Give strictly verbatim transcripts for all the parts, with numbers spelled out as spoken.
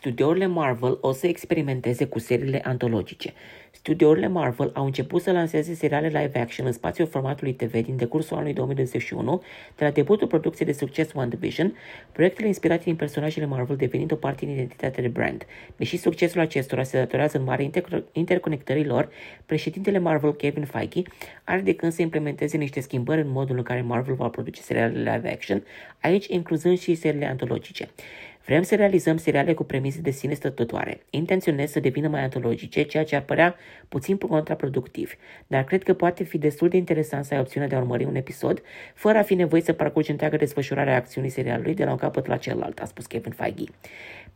studiourile Marvel o să experimenteze cu seriile antologice. Studiourile Marvel au început să lanseze seriale live action în spațiul formatului T V din decursul anului două mii douăzeci și unu, de la debutul producției de succes WandaVision, proiectele inspirate din personajele Marvel devenind o parte din identitatea de brand. Deși succesul acestora se datorează în mare interconectării lor, președintele Marvel, Kevin Feige, are de gând să implementeze niște schimbări în modul în care Marvel va produce serialele live action, aici incluzând și seriile antologice. Vrem să realizăm seriale cu premise de sine stătătoare. Intenționez să devină mai antologice, ceea ce ar părea puțin contraproductiv, dar cred că poate fi destul de interesant să ai opțiunea de a urmări un episod, fără a fi nevoie să parcurgi întreaga desfășurare a acțiunii serialului de la un capăt la celălalt, a spus Kevin Feige.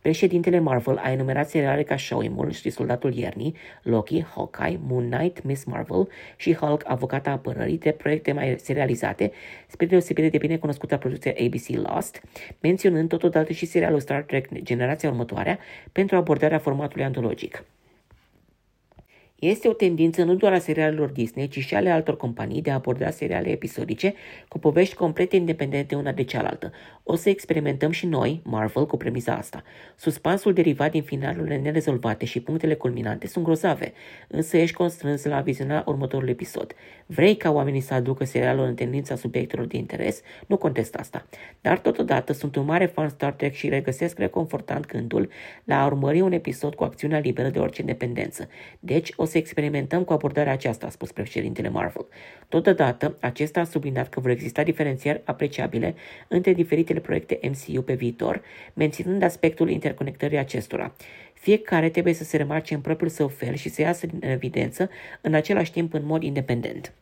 Președintele Marvel a enumerat seriale ca Shaoimul și Soldatul Iernii, Loki, Hawkeye, Moon Knight, Miss Marvel și Hulk, Avocata Apărării, de proiecte mai serializate, spre deosebire de bine cunoscută producția A B C Lost, menționând totodată și serialul Star Trek Generația Următoarea pentru abordarea formatului antologic. Este o tendință nu doar a serialelor Disney, ci și ale altor companii de a aborda seriale episodice cu povești complet independente una de cealaltă. O să experimentăm și noi, Marvel, cu premisa asta. Suspansul derivat din finalurile nerezolvate și punctele culminante sunt grozave, însă ești constrâns la a viziona următorul episod. Vrei ca oamenii să aducă serialul în tendința subiectelor de interes? Nu contest asta. Dar totodată sunt un mare fan Star Trek și regăsesc reconfortant gândul la a urmări un episod cu acțiunea liberă de orice independență. Deci, o să experimentăm cu abordarea aceasta, a spus președintele Marvel. Totodată, acesta a subliniat că vor exista diferențieri apreciabile între diferitele proiecte M C U pe viitor, menținând aspectul interconectării acestora. Fiecare trebuie să se remarce în propriul său fel și să iasă din evidență, în același timp în mod independent.